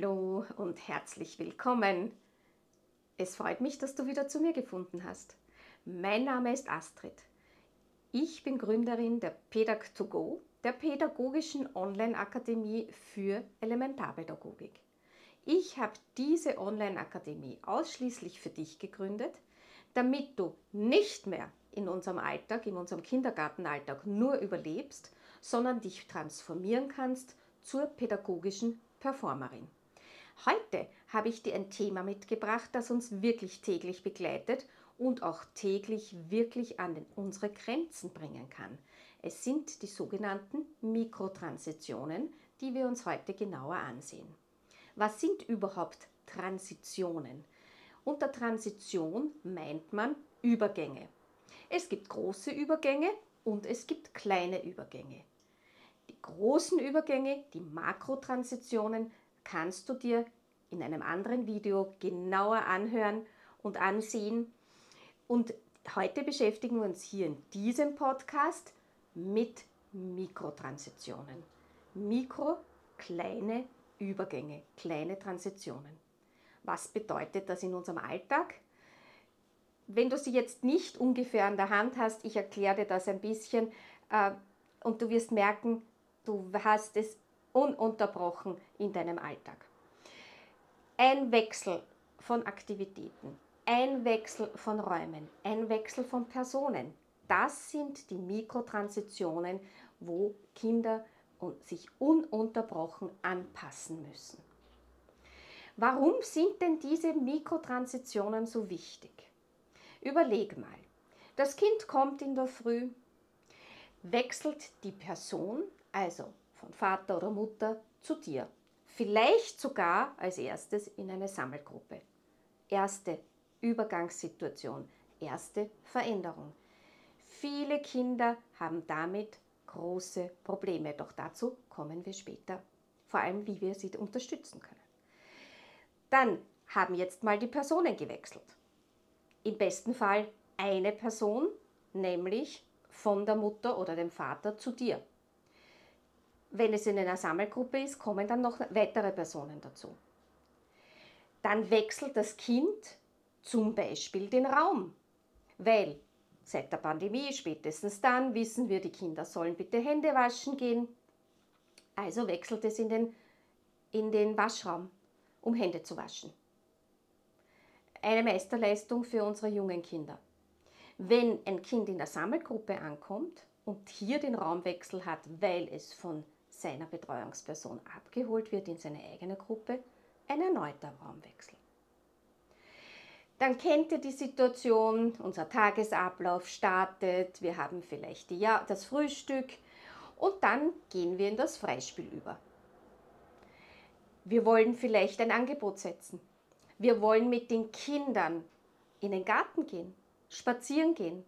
Hallo und herzlich willkommen. Es freut mich, dass du wieder zu mir gefunden hast. Mein Name ist Astrid. Ich bin Gründerin der paedak2go, der pädagogischen Online-Akademie für Elementarpädagogik. Ich habe diese Online-Akademie ausschließlich für dich gegründet, damit du nicht mehr in unserem Alltag, in unserem Kindergartenalltag nur überlebst, sondern dich transformieren kannst zur pädagogischen Performerin. Heute habe ich dir ein Thema mitgebracht, das uns wirklich täglich begleitet und auch täglich wirklich an unsere Grenzen bringen kann. Es sind die sogenannten Mikrotransitionen, die wir uns heute genauer ansehen. Was sind überhaupt Transitionen? Unter Transition meint man Übergänge. Es gibt große Übergänge und es gibt kleine Übergänge. Die großen Übergänge, die Makrotransitionen, kannst du dir in einem anderen Video genauer anhören und ansehen. Und heute beschäftigen wir uns hier in diesem Podcast mit Mikrotransitionen. Mikro, kleine Übergänge, kleine Transitionen. Was bedeutet das in unserem Alltag? Wenn du sie jetzt nicht ungefähr an der Hand hast, ich erkläre dir das ein bisschen und du wirst merken, du hast es ununterbrochen in deinem Alltag. Ein Wechsel von Aktivitäten, ein Wechsel von Räumen, ein Wechsel von Personen. Das sind die Mikrotransitionen, wo Kinder sich ununterbrochen anpassen müssen. Warum sind denn diese Mikrotransitionen so wichtig? Überleg mal. Das Kind kommt in der Früh, wechselt die Person, also von Vater oder Mutter, zu dir. Vielleicht sogar als erstes in eine Sammelgruppe. Erste Übergangssituation, erste Veränderung. Viele Kinder haben damit große Probleme, doch dazu kommen wir später. Vor allem, wie wir sie unterstützen können. Dann haben jetzt mal die Personen gewechselt. Im besten Fall eine Person, nämlich von der Mutter oder dem Vater zu dir. Wenn es in einer Sammelgruppe ist, kommen dann noch weitere Personen dazu. Dann wechselt das Kind zum Beispiel den Raum, weil seit der Pandemie, spätestens dann, wissen wir, die Kinder sollen bitte Hände waschen gehen. Also wechselt es in den Waschraum, um Hände zu waschen. Eine Meisterleistung für unsere jungen Kinder. Wenn ein Kind in der Sammelgruppe ankommt und hier den Raumwechsel hat, weil es von seiner Betreuungsperson abgeholt wird in seine eigene Gruppe, ein erneuter Raumwechsel. Dann kennt ihr die Situation, unser Tagesablauf startet, wir haben vielleicht das Frühstück und dann gehen wir in das Freispiel über. Wir wollen vielleicht ein Angebot setzen. Wir wollen mit den Kindern in den Garten gehen, spazieren gehen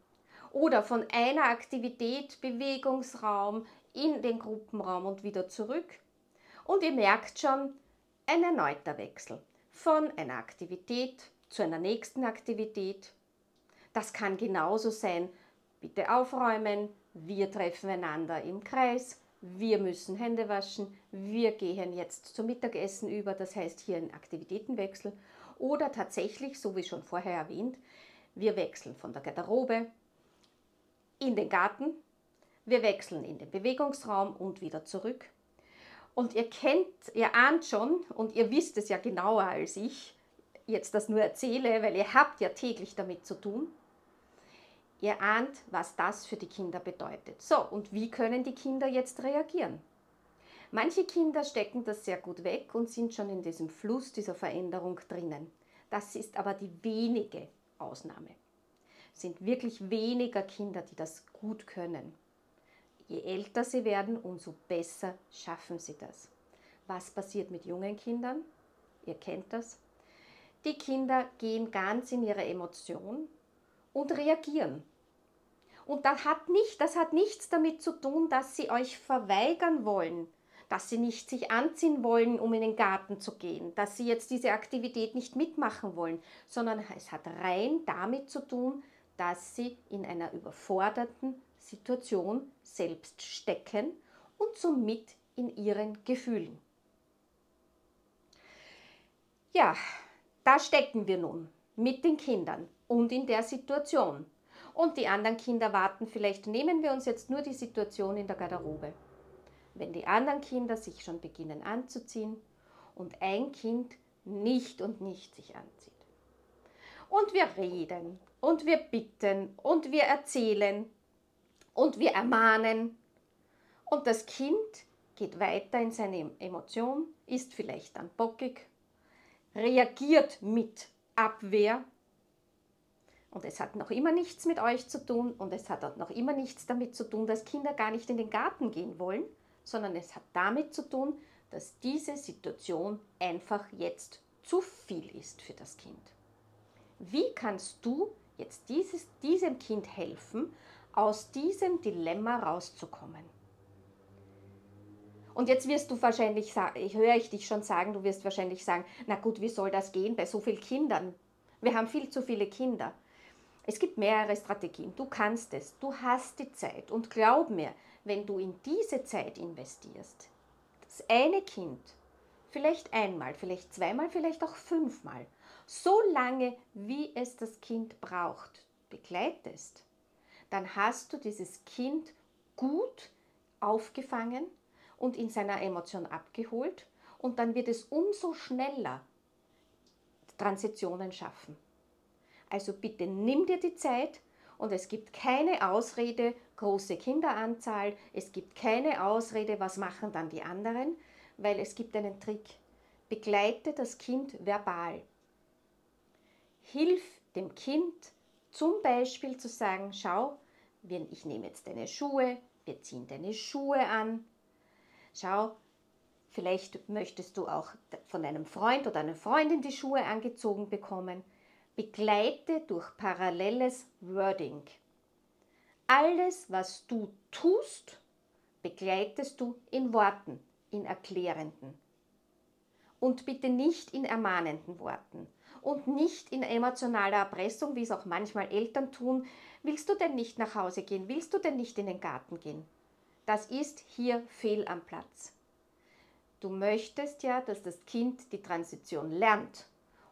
oder von einer Aktivität, Bewegungsraum in den Gruppenraum und wieder zurück. Und ihr merkt schon, ein erneuter Wechsel von einer Aktivität zu einer nächsten Aktivität. Das kann genauso sein, bitte aufräumen, wir treffen einander im Kreis, wir müssen Hände waschen, wir gehen jetzt zum Mittagessen über, das heißt hier ein Aktivitätenwechsel. Oder tatsächlich, so wie schon vorher erwähnt, wir wechseln von der Garderobe in den Garten, wir wechseln in den Bewegungsraum und wieder zurück. Und ihr ahnt schon und ihr wisst es ja genauer als ich, jetzt das nur erzähle, weil ihr habt ja täglich damit zu tun. Ihr ahnt, was das für die Kinder bedeutet. So, und wie können die Kinder jetzt reagieren? Manche Kinder stecken das sehr gut weg und sind schon in diesem Fluss dieser Veränderung drinnen. Das ist aber die wenige Ausnahme. Es sind wirklich weniger Kinder, die das gut können. Je älter sie werden, umso besser schaffen sie das. Was passiert mit jungen Kindern? Ihr kennt das. Die Kinder gehen ganz in ihre Emotion und reagieren. Und das hat nichts damit zu tun, dass sie euch verweigern wollen, dass sie nicht sich anziehen wollen, um in den Garten zu gehen, dass sie jetzt diese Aktivität nicht mitmachen wollen, sondern es hat rein damit zu tun, dass sie in einer überforderten Situation selbst stecken und somit in ihren Gefühlen. Ja, da stecken wir nun mit den Kindern und in der Situation. Und die anderen Kinder warten, vielleicht nehmen wir uns jetzt nur die Situation in der Garderobe. Wenn die anderen Kinder sich schon beginnen anzuziehen und ein Kind nicht sich anzieht. Und wir reden und wir bitten und wir erzählen und wir ermahnen. Und das Kind geht weiter in seine Emotion, ist vielleicht dann bockig, reagiert mit Abwehr. Und es hat noch immer nichts mit euch zu tun und es hat auch noch immer nichts damit zu tun, dass Kinder gar nicht in den Garten gehen wollen, sondern es hat damit zu tun, dass diese Situation einfach jetzt zu viel ist für das Kind. Wie kannst du jetzt diesem Kind helfen, aus diesem Dilemma rauszukommen? Und jetzt wirst du wahrscheinlich sagen, du wirst wahrscheinlich sagen, na gut, wie soll das gehen bei so vielen Kindern? Wir haben viel zu viele Kinder. Es gibt mehrere Strategien. Du kannst es, du hast die Zeit. Und glaub mir, wenn du in diese Zeit investierst, das eine Kind, vielleicht einmal, vielleicht zweimal, vielleicht auch fünfmal, so lange, wie es das Kind braucht, begleitest, dann hast du dieses Kind gut aufgefangen und in seiner Emotion abgeholt und dann wird es umso schneller Transitionen schaffen. Also bitte nimm dir die Zeit und es gibt keine Ausrede, große Kinderanzahl, es gibt keine Ausrede, was machen dann die anderen, weil es gibt einen Trick. Begleite das Kind verbal. Hilf dem Kind zum Beispiel zu sagen, schau, ich nehme jetzt deine Schuhe, wir ziehen deine Schuhe an, schau, vielleicht möchtest du auch von einem Freund oder einer Freundin die Schuhe angezogen bekommen. Begleite durch paralleles Wording. Alles, was du tust, begleitest du in Worten, in erklärenden. Und bitte nicht in ermahnenden Worten. Und nicht in emotionaler Erpressung, wie es auch manchmal Eltern tun. Willst du denn nicht nach Hause gehen? Willst du denn nicht in den Garten gehen? Das ist hier fehl am Platz. Du möchtest ja, dass das Kind die Transition lernt.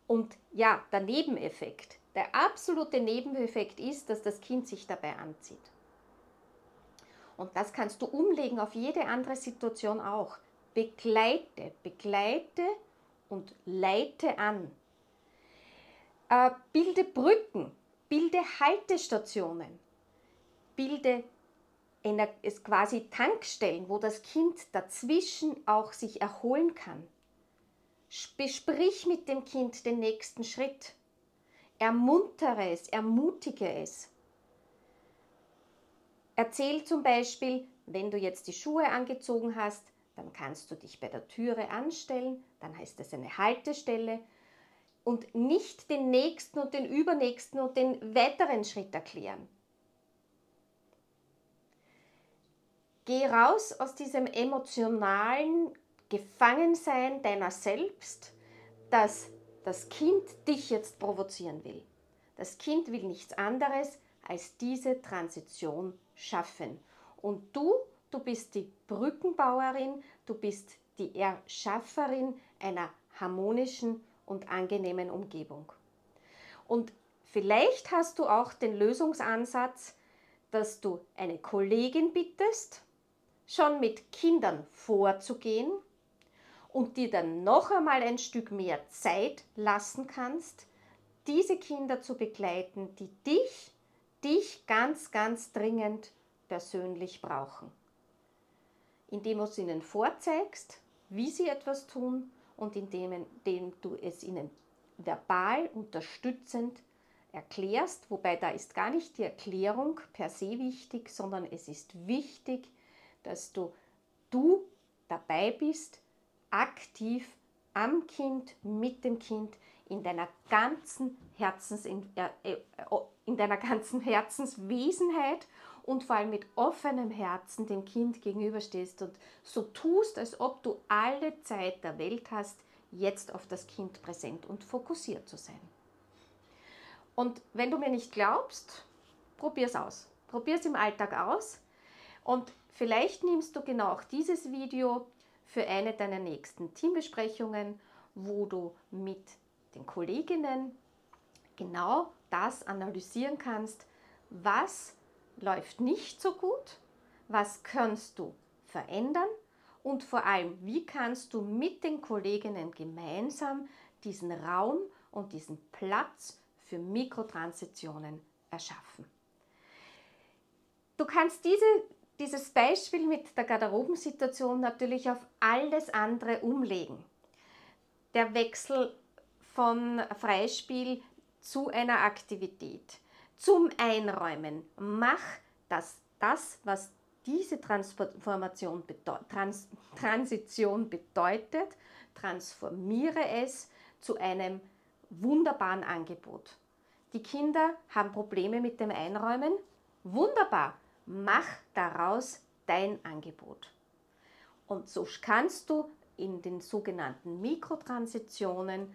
Und ja, der Nebeneffekt, der absolute Nebeneffekt ist, dass das Kind sich dabei anzieht. Und das kannst du umlegen auf jede andere Situation auch. Begleite und leite an. Bilde Brücken, bilde Haltestationen, bilde ist quasi Tankstellen, wo das Kind dazwischen auch sich erholen kann. Besprich mit dem Kind den nächsten Schritt. Ermuntere es, ermutige es. Erzähl zum Beispiel, wenn du jetzt die Schuhe angezogen hast, dann kannst du dich bei der Türe anstellen, dann heißt es eine Haltestelle und nicht den nächsten und den übernächsten und den weiteren Schritt erklären. Geh raus aus diesem emotionalen Gefangensein deiner selbst, dass das Kind dich jetzt provozieren will. Das Kind will nichts anderes als diese Transition schaffen. Und du bist die Brückenbauerin, du bist die Erschafferin einer harmonischen und angenehmen Umgebung. Und vielleicht hast du auch den Lösungsansatz, dass du eine Kollegin bittest, schon mit Kindern vorzugehen und dir dann noch einmal ein Stück mehr Zeit lassen kannst, diese Kinder zu begleiten, die dich ganz dringend persönlich brauchen. Indem du es ihnen vorzeigst, wie sie etwas tun und indem du es ihnen verbal unterstützend erklärst, wobei da ist gar nicht die Erklärung per se wichtig, sondern es ist wichtig, dass du dabei bist, aktiv am Kind, mit dem Kind, in deiner ganzen Herzenswesenheit und vor allem mit offenem Herzen dem Kind gegenüberstehst und so tust, als ob du alle Zeit der Welt hast, jetzt auf das Kind präsent und fokussiert zu sein. Und wenn du mir nicht glaubst, probier's aus. Probier's im Alltag aus. Und vielleicht nimmst du genau auch dieses Video für eine deiner nächsten Teambesprechungen, wo du mit den Kolleginnen genau das analysieren kannst, was läuft nicht so gut, was kannst du verändern und vor allem, wie kannst du mit den Kolleginnen gemeinsam diesen Raum und diesen Platz für Mikrotransitionen erschaffen. Du kannst dieses Beispiel mit der Garderobensituation natürlich auf alles andere umlegen. Der Wechsel von Freispiel zu einer Aktivität, zum Einräumen. Mach das was diese Transition bedeutet, transformiere es zu einem wunderbaren Angebot. Die Kinder haben Probleme mit dem Einräumen. Wunderbar, mach daraus dein Angebot. Und so kannst du in den sogenannten Mikrotransitionen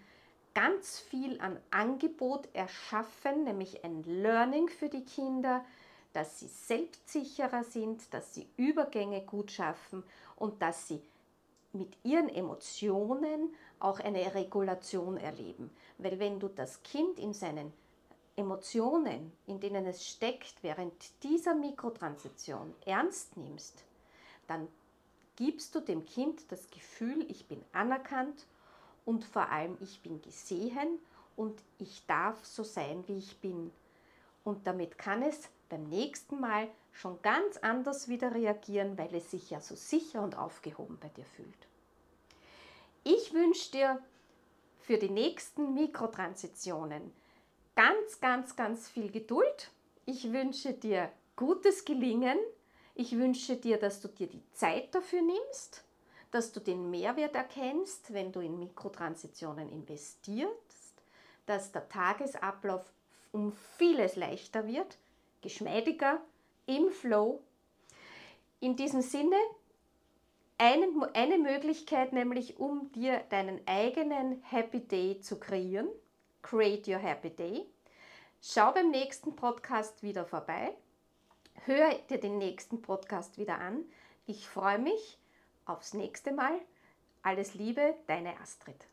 ganz viel an Angebot erschaffen, nämlich ein Learning für die Kinder, dass sie selbstsicherer sind, dass sie Übergänge gut schaffen und dass sie mit ihren Emotionen auch eine Regulation erleben. Weil wenn du das Kind in seinen Emotionen, in denen es steckt, während dieser Mikrotransition ernst nimmst, dann gibst du dem Kind das Gefühl, ich bin anerkannt und vor allem ich bin gesehen und ich darf so sein, wie ich bin. Und damit kann es beim nächsten Mal schon ganz anders wieder reagieren, weil es sich ja so sicher und aufgehoben bei dir fühlt. Ich wünsche dir für die nächsten Mikrotransitionen ganz, ganz, ganz viel Geduld. Ich wünsche dir gutes Gelingen. Ich wünsche dir, dass du dir die Zeit dafür nimmst, dass du den Mehrwert erkennst, wenn du in Mikrotransitionen investierst, dass der Tagesablauf um vieles leichter wird, geschmeidiger, im Flow. In diesem Sinne, eine Möglichkeit, nämlich um dir deinen eigenen Happy Day zu kreieren, Create Your Happy Day. Schau beim nächsten Podcast wieder vorbei. Hör dir den nächsten Podcast wieder an. Ich freue mich aufs nächste Mal. Alles Liebe, deine Astrid.